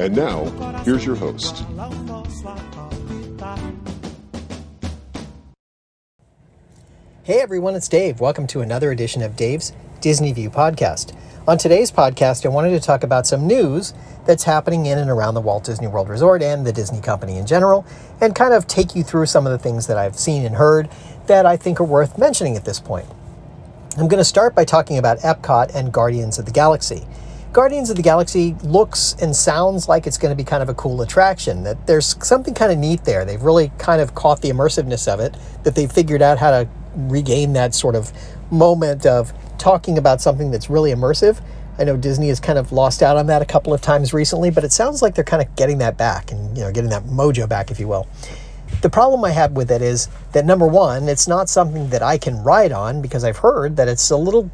And now, here's your host. Hey everyone, it's Dave. Welcome to another edition of Dave's Disney View podcast. On today's podcast, I wanted to talk about some news that's happening in and around the Walt Disney World Resort and the Disney Company in general, and kind of take you through some of the things that I've seen and heard that I think are worth mentioning at this point. I'm going to start by talking about Epcot and Guardians of the Galaxy. Guardians of the Galaxy looks and sounds like it's going to be kind of a cool attraction, that there's something kind of neat there. They've really kind of caught the immersiveness of it, that they've figured out how to regain that sort of moment of talking about something that's really immersive. I know Disney has kind of lost out on that a couple of times recently, but it sounds like they're kind of getting that back and, you know, getting that mojo back, if you will. The problem I have with it is that, number one, it's not something that I can ride on because I've heard that it's got a little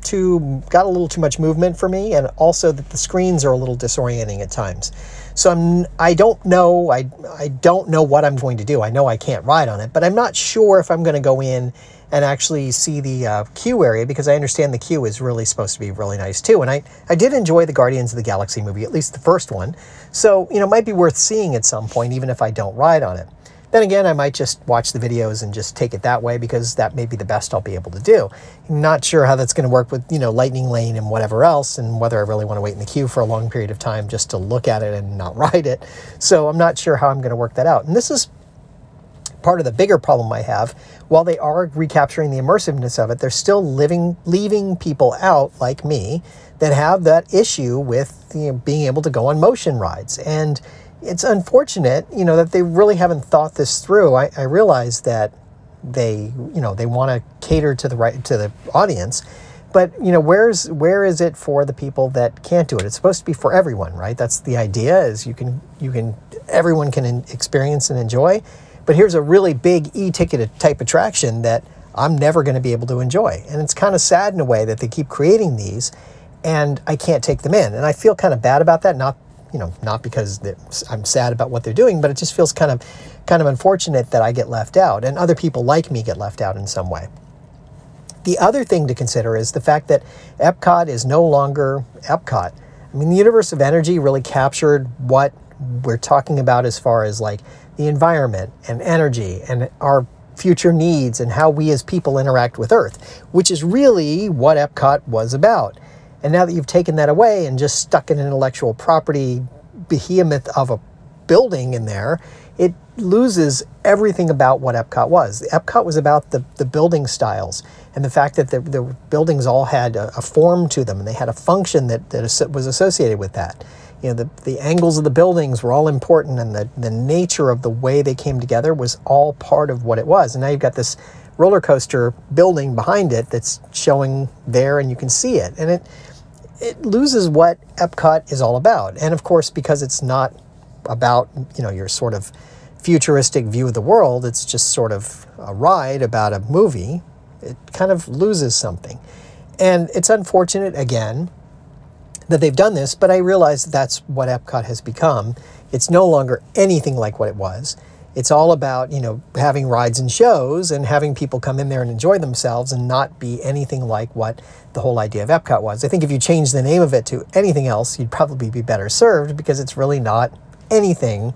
too much movement for me, and also that the screens are a little disorienting at times. So I don't know what I'm going to do. I know I can't ride on it, but I'm not sure if I'm going to go in and actually see the queue area, because I understand the queue is really supposed to be really nice too. And I did enjoy the Guardians of the Galaxy movie, at least the first one. So, you know, it might be worth seeing at some point, even if I don't ride on it. Then again, I might just watch the videos and just take it that way, because that may be the best I'll be able to do. I'm not sure how that's going to work with, you know, Lightning Lane and whatever else, and whether I really want to wait in the queue for a long period of time just to look at it and not ride it. So I'm not sure how I'm going to work that out. And this is part of the bigger problem I have. While they are recapturing the immersiveness of it, they're still leaving people out like me that have that issue with, you know, being able to go on motion rides. And it's unfortunate, you know, that they really haven't thought this through. I realize that they want to cater to the audience, but, you know, where is it for the people that can't do it? It's supposed to be for everyone, right? That's the idea, is everyone can experience and enjoy. But here's a really big e-ticket type attraction that I'm never going to be able to enjoy. And it's kind of sad in a way that they keep creating these and I can't take them in. And I feel kind of bad about that, not because I'm sad about what they're doing, but it just feels kind of unfortunate that I get left out and other people like me get left out in some way. The other thing to consider is the fact that Epcot is no longer Epcot. I mean, the Universe of Energy really captured what we're talking about as far as, like, the environment and energy and our future needs and how we as people interact with Earth, which is really what Epcot was about. And now that you've taken that away and just stuck an intellectual property behemoth of a building in there, it loses everything about what Epcot was. Epcot was about the building styles and the fact that the buildings all had a form to them, and they had a function that was associated with that. You know, the angles of the buildings were all important, and the nature of the way they came together was all part of what it was. And now you've got this roller coaster building behind it that's showing there, and you can see it. And it loses what Epcot is all about. And, of course, because it's not about, you know, your sort of futuristic view of the world, it's just sort of a ride about a movie, it kind of loses something. And it's unfortunate, again, that they've done this, but I realize that's what Epcot has become. It's no longer anything like what it was. It's all about, you know, having rides and shows and having people come in there and enjoy themselves, and not be anything like what the whole idea of Epcot was. I think if you change the name of it to anything else, you'd probably be better served, because it's really not anything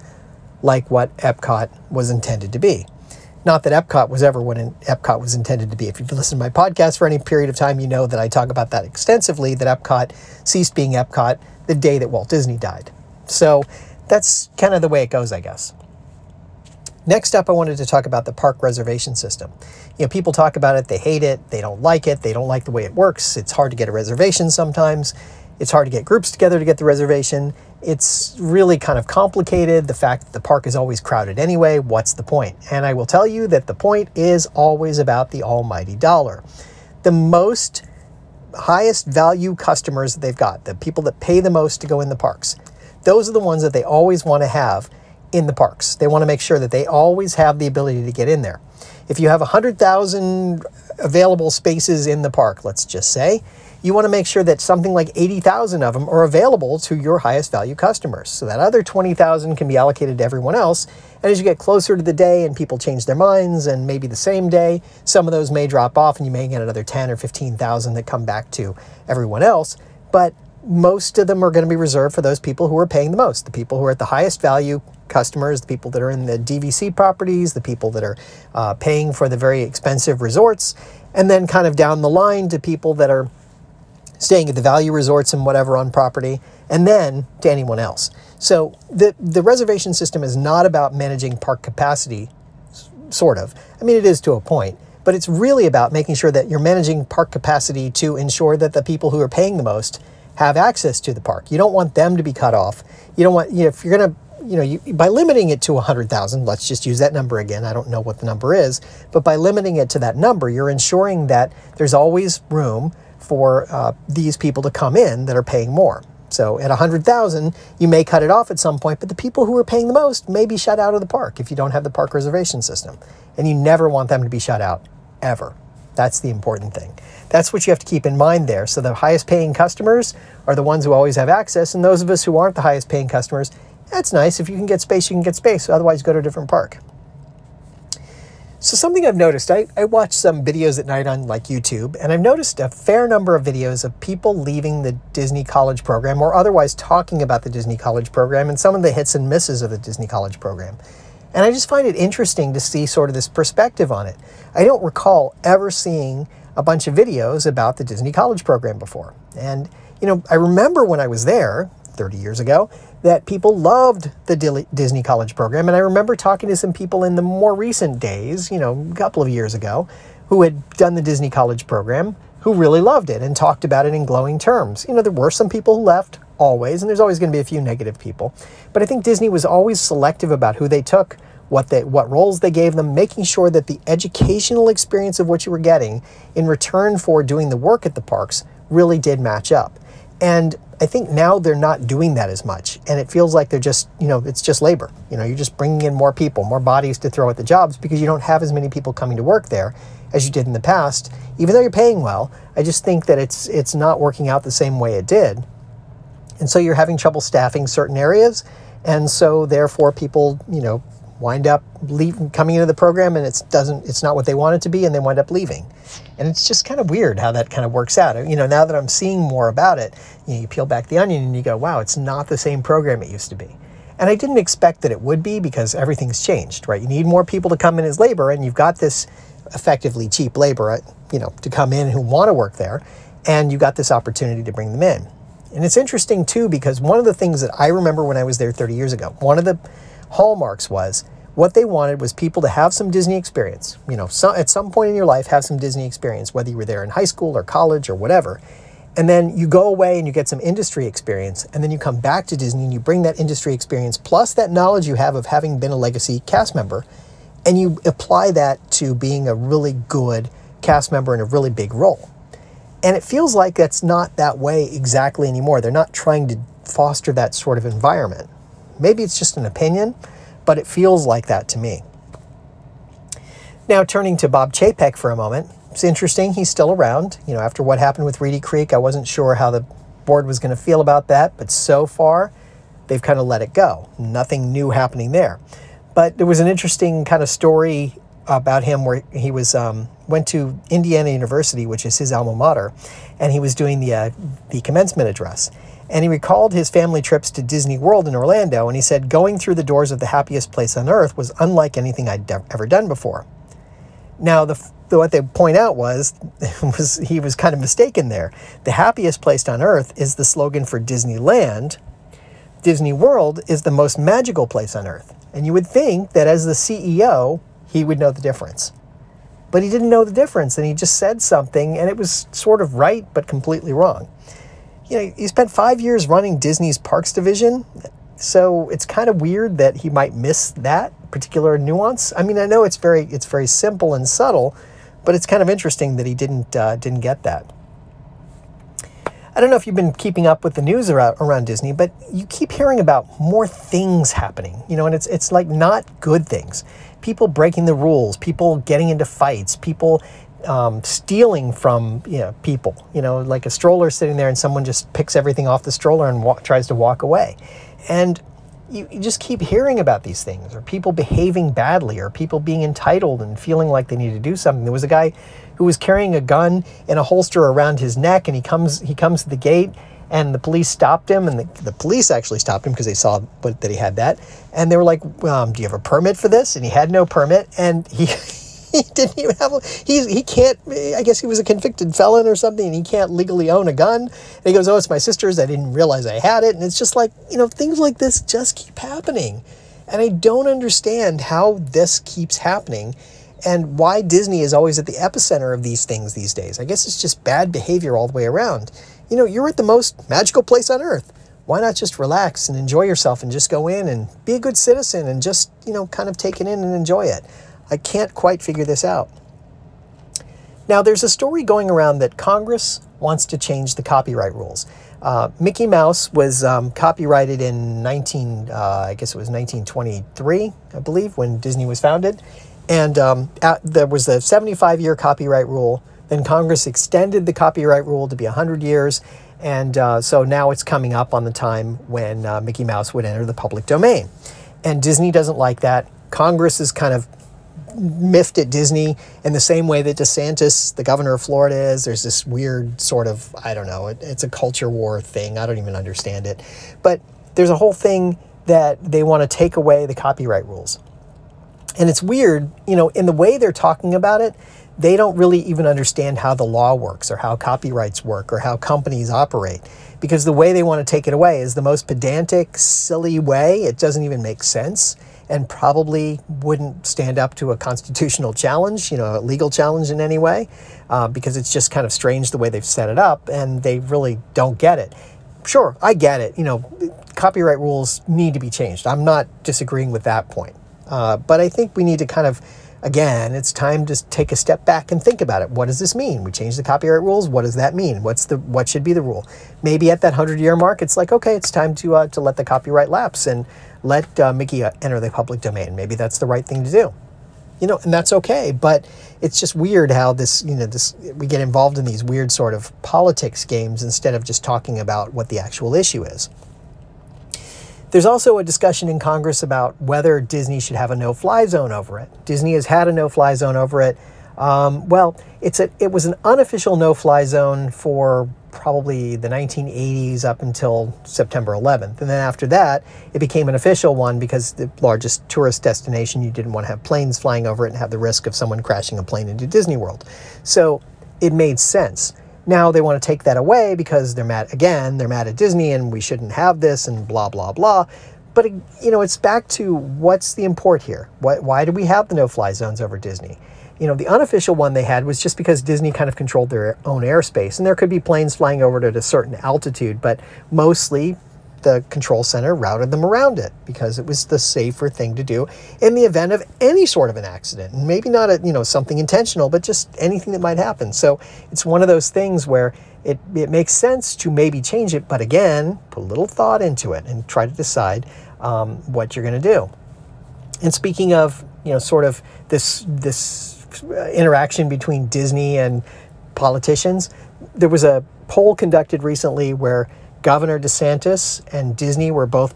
like what Epcot was intended to be. Not that Epcot was ever what Epcot was intended to be. If you've listened to my podcast for any period of time, you know that I talk about that extensively, that Epcot ceased being Epcot the day that Walt Disney died. So that's kind of the way it goes, I guess. Next up, I wanted to talk about the park reservation system. You know, people talk about it, they hate it, they don't like it, they don't like the way it works. It's hard to get a reservation sometimes. It's hard to get groups together to get the reservation. It's really kind of complicated. The fact that the park is always crowded anyway, what's the point? And I will tell you that the point is always about the almighty dollar. The most highest value customers that they've got, the people that pay the most to go in the parks, those are the ones that they always want to have in the parks. They want to make sure that they always have the ability to get in there. If you have 100,000 available spaces in the park, let's just say, you want to make sure that something like 80,000 of them are available to your highest value customers. So that other 20,000 can be allocated to everyone else. And as you get closer to the day and people change their minds, and maybe the same day, some of those may drop off and you may get another 10 or 15,000 that come back to everyone else. But most of them are going to be reserved for those people who are paying the most, the people who are at the highest value customers, the people that are in the DVC properties, the people that are paying for the very expensive resorts, and then kind of down the line to people that are staying at the value resorts and whatever on property, and then to anyone else. So the reservation system is not about managing park capacity, sort of. I mean, it is to a point, but it's really about making sure that you're managing park capacity to ensure that the people who are paying the most have access to the park. You don't want them to be cut off. You don't want, you know, if you're going to, you know, by limiting it to 100,000, let's just use that number again. I don't know what the number is, but by limiting it to that number, you're ensuring that there's always room for these people to come in that are paying more. So at 100,000, you may cut it off at some point, but the people who are paying the most may be shut out of the park if you don't have the park reservation system. And you never want them to be shut out, ever. That's the important thing. That's what you have to keep in mind there. So the highest paying customers are the ones who always have access, and those of us who aren't the highest paying customers, that's nice. If you can get space, you can get space. Otherwise, go to a different park. So something I've noticed, I watch some videos at night on like YouTube, and I've noticed a fair number of videos of people leaving the Disney College program or otherwise talking about the Disney College program and some of the hits and misses of the Disney College program. And I just find it interesting to see sort of this perspective on it. I don't recall ever seeing a bunch of videos about the Disney College program before. And, you know, I remember when I was there 30 years ago, that people loved the Disney College program. And I remember talking to some people in the more recent days, you know, a couple of years ago, who had done the Disney College program, who really loved it and talked about it in glowing terms. You know, there were some people who left, always, and there's always going to be a few negative people. But I think Disney was always selective about who they took, what roles they gave them, making sure that the educational experience of what you were getting in return for doing the work at the parks really did match up. And I think now they're not doing that as much. And it feels like they're just, you know, it's just labor. You know, you're just bringing in more people, more bodies to throw at the jobs because you don't have as many people coming to work there as you did in the past. Even though you're paying well, I just think that it's not working out the same way it did. And so you're having trouble staffing certain areas. And so therefore people, you know, wind up leaving, coming into the program, and it's not what they want it to be, and they wind up leaving. And it's just kind of weird how that kind of works out. You know, now that I'm seeing more about it, you know, you peel back the onion and you go, wow, it's not the same program it used to be. And I didn't expect that it would be because everything's changed, right? You need more people to come in as labor, and you've got this effectively cheap labor, you know, to come in who want to work there, and you've got this opportunity to bring them in. And it's interesting too, because one of the things that I remember when I was there 30 years ago, one of the hallmarks was what they wanted was people to have some Disney experience. You know, at some point in your life, have some Disney experience, whether you were there in high school or college or whatever. And then you go away and you get some industry experience, and then you come back to Disney and you bring that industry experience plus that knowledge you have of having been a legacy cast member, and you apply that to being a really good cast member in a really big role. And it feels like that's not that way exactly anymore. They're not trying to foster that sort of environment. Maybe it's just an opinion, but it feels like that to me. Now, turning to Bob Chapek for a moment, it's interesting, he's still around. You know, after what happened with Reedy Creek, I wasn't sure how the board was going to feel about that, but so far, they've kind of let it go. Nothing new happening there. But there was an interesting kind of story about him where he was went to Indiana University, which is his alma mater, and he was doing the commencement address. And he recalled his family trips to Disney World in Orlando, and he said, going through the doors of the happiest place on earth was unlike anything I'd ever done before. Now, what they point out was he was kind of mistaken there. The happiest place on earth is the slogan for Disneyland. Disney World is the most magical place on earth. And you would think that as the CEO, he would know the difference. But he didn't know the difference, and he just said something, and it was sort of right but completely wrong. you know, he spent 5 years running Disney's parks division, so it's kind of weird that he might miss that particular nuance. I mean, I know it's very simple and subtle, but it's kind of interesting that he didn't get that. I don't know if you've been keeping up with the news around Disney, but you keep hearing about more things happening, you know, and it's like not good things. People breaking the rules, people getting into fights, people stealing from, you know, people, you know, like a stroller sitting there and someone just picks everything off the stroller and tries to walk away. And you just keep hearing about these things, or people behaving badly, or people being entitled and feeling like they need to do something. There was a guy who was carrying a gun in a holster around his neck, and he comes to the gate, and the police stopped him, and the police actually stopped him because they saw that he had that. And they were like, do you have a permit for this? And he had no permit, and he didn't even have one. He can't, I guess he was a convicted felon or something, and he can't legally own a gun. And he goes, oh, it's my sister's. I didn't realize I had it. And it's just like, you know, things like this just keep happening. And I don't understand how this keeps happening and why Disney is always at the epicenter of these things these days. I guess it's just bad behavior all the way around. You know, you're at the most magical place on earth. Why not just relax and enjoy yourself and just go in and be a good citizen and just, you know, kind of take it in and enjoy it? I can't quite figure this out. Now, there's a story going around that Congress wants to change the copyright rules. Mickey Mouse was copyrighted in 1923, I believe, when Disney was founded. And there was a 75-year copyright rule. Then Congress extended the copyright rule to be 100 years. And so now it's coming up on the time when Mickey Mouse would enter the public domain. And Disney doesn't like that. Congress is kind of miffed at Disney in the same way that DeSantis, the governor of Florida, is. There's this weird sort of, I don't know, it's a culture war thing. I don't even understand it. But there's a whole thing that they want to take away the copyright rules. And it's weird, you know, in the way they're talking about it, they don't really even understand how the law works or how copyrights work or how companies operate, because the way they want to take it away is the most pedantic, silly way. It doesn't even make sense, and probably wouldn't stand up to a constitutional challenge, you know, a legal challenge in any way, because it's just kind of strange the way they've set it up, and they really don't get it. Sure, I get it. You know, copyright rules need to be changed. I'm not disagreeing with that point. But I think we need to kind of, again, it's time to take a step back and think about it. What does this mean? We changed the copyright rules. What does that mean? What should be the rule? Maybe at that 100-year mark, it's like, okay, it's time to let the copyright lapse and let Mickey enter the public domain. Maybe that's the right thing to do, you know, and that's okay. But it's just weird how this, you know, we get involved in these weird sort of politics games instead of just talking about what the actual issue is. There's also a discussion in Congress about whether Disney should have a no-fly zone over it. Disney has had a no-fly zone over it. It was an unofficial no-fly zone for probably the 1980s up until September 11th. And then after that, it became an official one because the largest tourist destination, you didn't want to have planes flying over it and have the risk of someone crashing a plane into Disney World. So it made sense. Now they want to take that away because they're mad at Disney and we shouldn't have this and blah, blah, blah. But, you know, it's back to what's the import here? Why do we have the no-fly zones over Disney? You know, the unofficial one they had was just because Disney kind of controlled their own airspace, and there could be planes flying over it at a certain altitude, but mostly the control center routed them around it because it was the safer thing to do in the event of any sort of an accident. And maybe not something intentional, but just anything that might happen. So it's one of those things where it makes sense to maybe change it, but again, put a little thought into it and try to decide what you're going to do. And speaking of, you know, sort of this interaction between Disney and politicians, there was a poll conducted recently where Governor DeSantis and Disney were both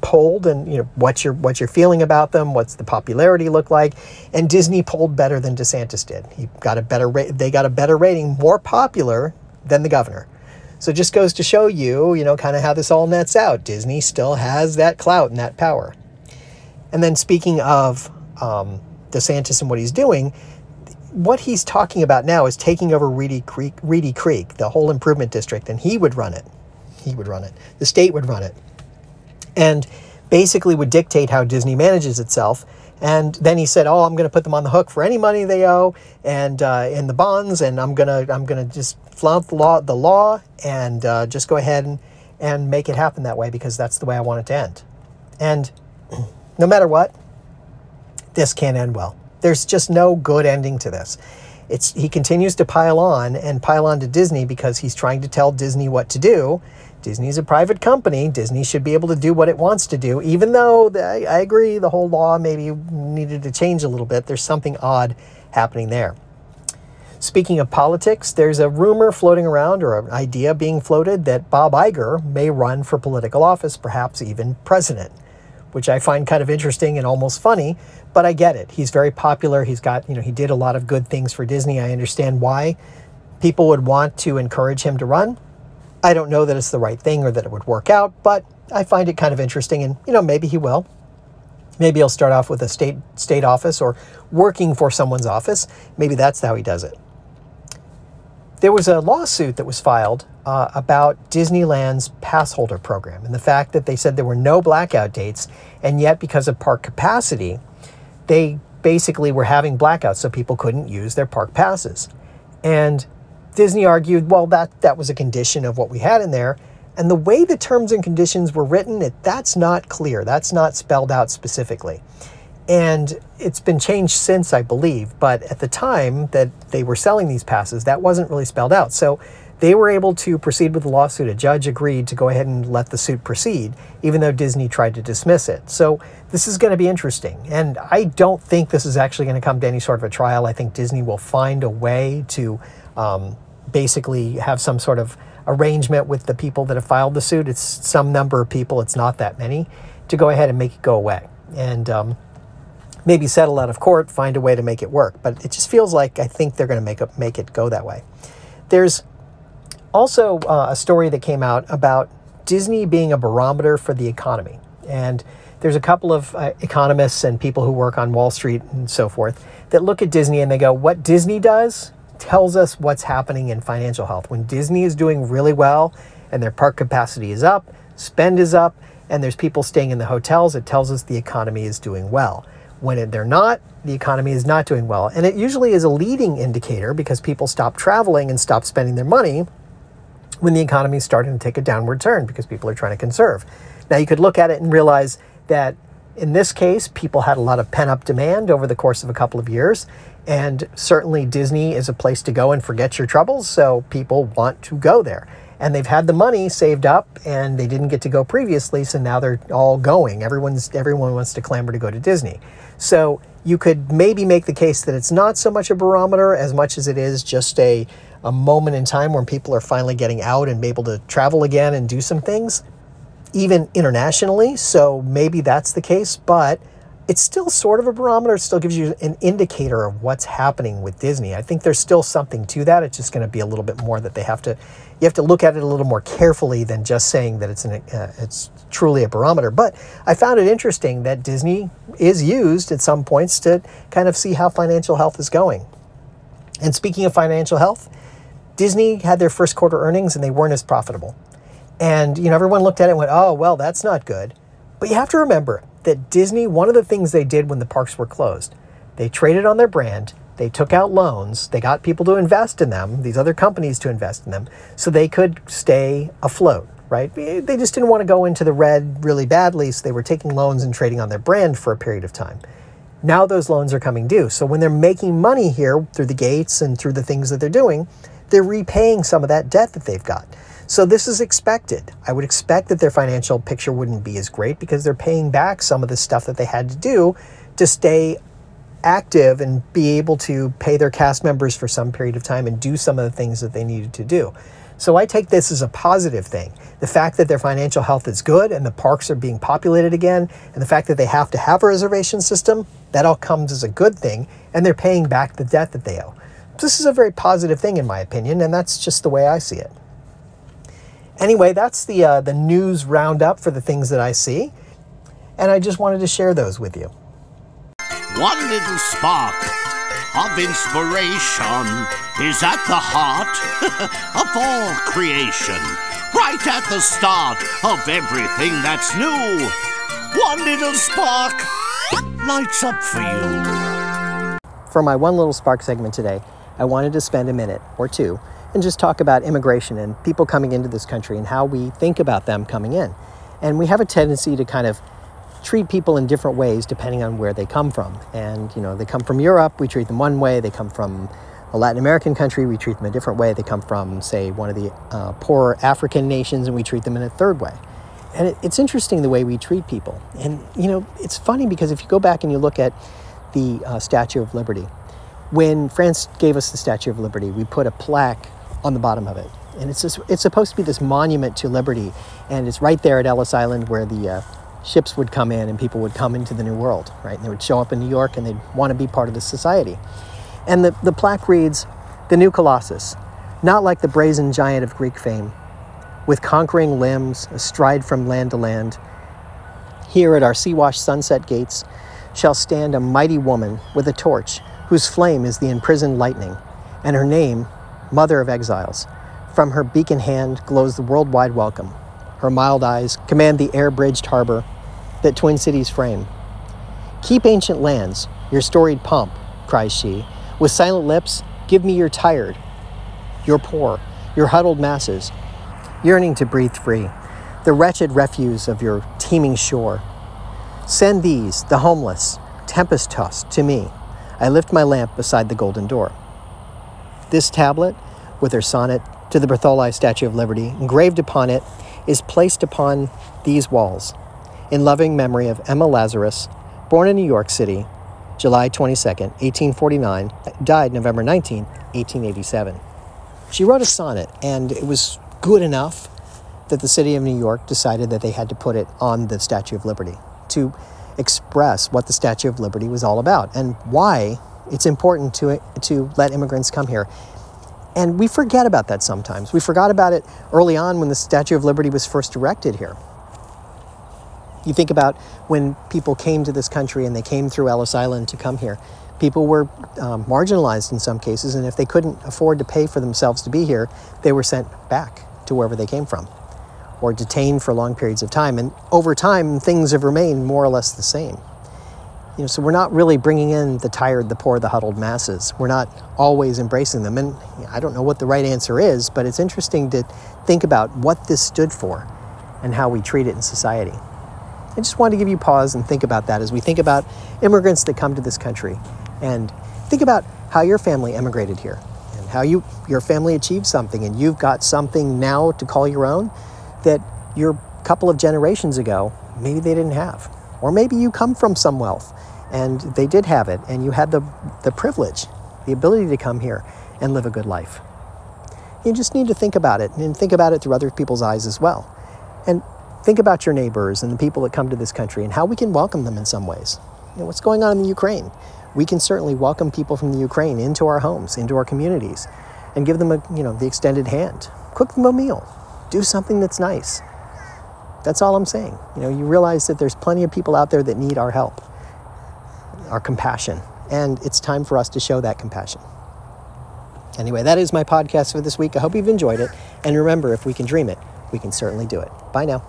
polled, and, you know, what's your feeling about them? What's the popularity look like? And Disney polled better than DeSantis did. They got a better rating, more popular than the governor. So it just goes to show you kind of how this all nets out. Disney still has that clout and that power. And then speaking of DeSantis and what he's doing, what he's talking about now is taking over Reedy Creek, the whole improvement district, and he would run it. He would run it. The state would run it, and basically would dictate how Disney manages itself. And then he said, "Oh, I'm going to put them on the hook for any money they owe, and in the bonds, and I'm gonna just flaunt the law and just go ahead and make it happen that way, because that's the way I want it to end. And no matter what, this can't end well. There's just no good ending to this. He continues to pile on and pile on to Disney because he's trying to tell Disney what to do. Disney's a private company. Disney should be able to do what it wants to do, even though I agree the whole law maybe needed to change a little bit. There's something odd happening there. Speaking of politics, there's a rumor floating around, or an idea being floated, that Bob Iger may run for political office, perhaps even president, which I find kind of interesting and almost funny, but I get it. He's very popular. He's got, he did a lot of good things for Disney. I understand why people would want to encourage him to run. I don't know that it's the right thing or that it would work out, but I find it kind of interesting, and, maybe he will. Maybe he'll start off with a state office or working for someone's office. Maybe that's how he does it. There was a lawsuit that was filed about Disneyland's pass holder program and the fact that they said there were no blackout dates, and yet because of park capacity, they basically were having blackouts so people couldn't use their park passes. And Disney argued, well, that was a condition of what we had in there. And the way the terms and conditions were written, that's not clear. That's not spelled out specifically. And it's been changed since, I believe, but at the time that they were selling these passes, that wasn't really spelled out. So they were able to proceed with the lawsuit. A judge agreed to go ahead and let the suit proceed, even though Disney tried to dismiss it. So this is going to be interesting. And I don't think this is actually going to come to any sort of a trial. I think Disney will find a way to basically have some sort of arrangement with the people that have filed the suit. It's some number of people, it's not that many, to go ahead and make it go away. And maybe settle out of court, find a way to make it work. But it just feels like I think they're going to make it go that way. There's also a story that came out about Disney being a barometer for the economy. And there's a couple of economists and people who work on Wall Street and so forth that look at Disney and they go, what Disney does tells us what's happening in financial health. When Disney is doing really well and their park capacity is up, spend is up, and there's people staying in the hotels, it tells us the economy is doing well. When they're not, the economy is not doing well. And it usually is a leading indicator because people stop traveling and stop spending their money when the economy is starting to take a downward turn because people are trying to conserve. Now, you could look at it and realize that in this case, people had a lot of pent-up demand over the course of a couple of years. And certainly Disney is a place to go and forget your troubles. So people want to go there. And they've had the money saved up, and they didn't get to go previously, so now they're all going. Everyone wants to clamor to go to Disney. So you could maybe make the case that it's not so much a barometer as much as it is just a moment in time when people are finally getting out and able to travel again and do some things, even internationally. So maybe that's the case, but it's still sort of a barometer. It still gives you an indicator of what's happening with Disney. I think there's still something to that. It's just going to be a little bit more that you have to look at it a little more carefully than just saying that it's truly a barometer. But I found it interesting that Disney is used at some points to kind of see how financial health is going. And speaking of financial health, Disney had their first quarter earnings and they weren't as profitable. And, everyone looked at it and went, oh, well, that's not good. But you have to remember that Disney, one of the things they did when the parks were closed, they traded on their brand, they took out loans, they got people to invest in them, these other companies to invest in them, so they could stay afloat, right? They just didn't want to go into the red really badly, so they were taking loans and trading on their brand for a period of time. Now those loans are coming due. So when they're making money here through the gates and through the things that they're doing, they're repaying some of that debt that they've got. So this is expected. I would expect that their financial picture wouldn't be as great because they're paying back some of the stuff that they had to do to stay active and be able to pay their cast members for some period of time and do some of the things that they needed to do. So I take this as a positive thing. The fact that their financial health is good and the parks are being populated again, and the fact that they have to have a reservation system, that all comes as a good thing, and they're paying back the debt that they owe. This is a very positive thing in my opinion, and that's just the way I see it. Anyway, that's the news roundup for the things that I see, and I just wanted to share those with you. One little spark of inspiration is at the heart of all creation, right at the start of everything that's new. One little spark lights up for you. For my One Little Spark segment today, I wanted to spend a minute or two and just talk about immigration and people coming into this country and how we think about them coming in. And we have a tendency to kind of treat people in different ways depending on where they come from. And, you know, they come from Europe, we treat them one way. They come from a Latin American country, we treat them a different way. They come from, say, one of the poorer African nations, and we treat them in a third way. And it's interesting the way we treat people. And, you know, it's funny because if you go back and you look at the Statue of Liberty, when France gave us the Statue of Liberty, we put a plaque on the bottom of it. And it's supposed to be this monument to liberty. And it's right there at Ellis Island where the ships would come in and people would come into the New World, right? And they would show up in New York and they'd want to be part of the society. And the plaque reads, "The New Colossus, not like the brazen giant of Greek fame, with conquering limbs astride from land to land. Here at our sea-washed sunset gates shall stand a mighty woman with a torch whose flame is the imprisoned lightning, and her name, Mother of Exiles. From her beacon hand glows the worldwide welcome. Her mild eyes command the air-bridged harbor that twin cities frame. Keep ancient lands, your storied pomp, cries she. With silent lips, give me your tired, your poor, your huddled masses, yearning to breathe free, the wretched refuse of your teeming shore. Send these, the homeless, tempest-tossed, to me. I lift my lamp beside the golden door." This tablet, with her sonnet to the Bartholi Statue of Liberty, engraved upon it, is placed upon these walls, in loving memory of Emma Lazarus, born in New York City, July 22nd, 1849, died November 19th, 1887. She wrote a sonnet, and it was good enough that the city of New York decided that they had to put it on the Statue of Liberty to express what the Statue of Liberty was all about and why it's important to let immigrants come here. And we forget about that sometimes. We forgot about it early on when the Statue of Liberty was first erected here. You think about when people came to this country and they came through Ellis Island to come here. People were marginalized in some cases, and if they couldn't afford to pay for themselves to be here, they were sent back to wherever they came from or detained for long periods of time. And over time, things have remained more or less the same. You know, so we're not really bringing in the tired, the poor, the huddled masses. We're not always embracing them. And I don't know what the right answer is, but it's interesting to think about what this stood for and how we treat it in society. I just wanted to give you pause and think about that as we think about immigrants that come to this country. And think about how your family emigrated here and how your family achieved something and you've got something now to call your own that your couple of generations ago, maybe they didn't have. Or maybe you come from some wealth and they did have it and you had the privilege, the ability to come here and live a good life. You just need to think about it and think about it through other people's eyes as well. And think about your neighbors and the people that come to this country and how we can welcome them in some ways. You know, what's going on in the Ukraine? We can certainly welcome people from the Ukraine into our homes, into our communities, and give them the extended hand. Cook them a meal. Do something that's nice. That's all I'm saying. You know, you realize that there's plenty of people out there that need our help, our compassion, and it's time for us to show that compassion. Anyway, that is my podcast for this week. I hope you've enjoyed it, and remember, if we can dream it, we can certainly do it. Bye now.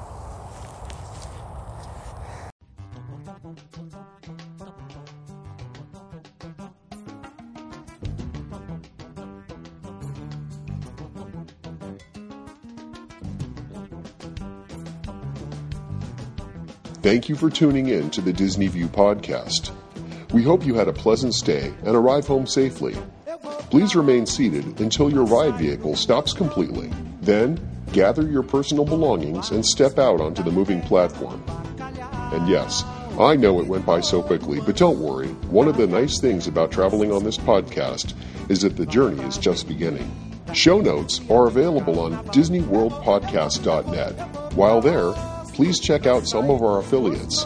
Thank you for tuning in to the Disney View podcast. We hope you had a pleasant stay and arrive home safely. Please remain seated until your ride vehicle stops completely. Then, gather your personal belongings and step out onto the moving platform. And yes, I know it went by so quickly, but don't worry. One of the nice things about traveling on this podcast is that the journey is just beginning. Show notes are available on DisneyWorldPodcast.net. While there, please check out some of our affiliates.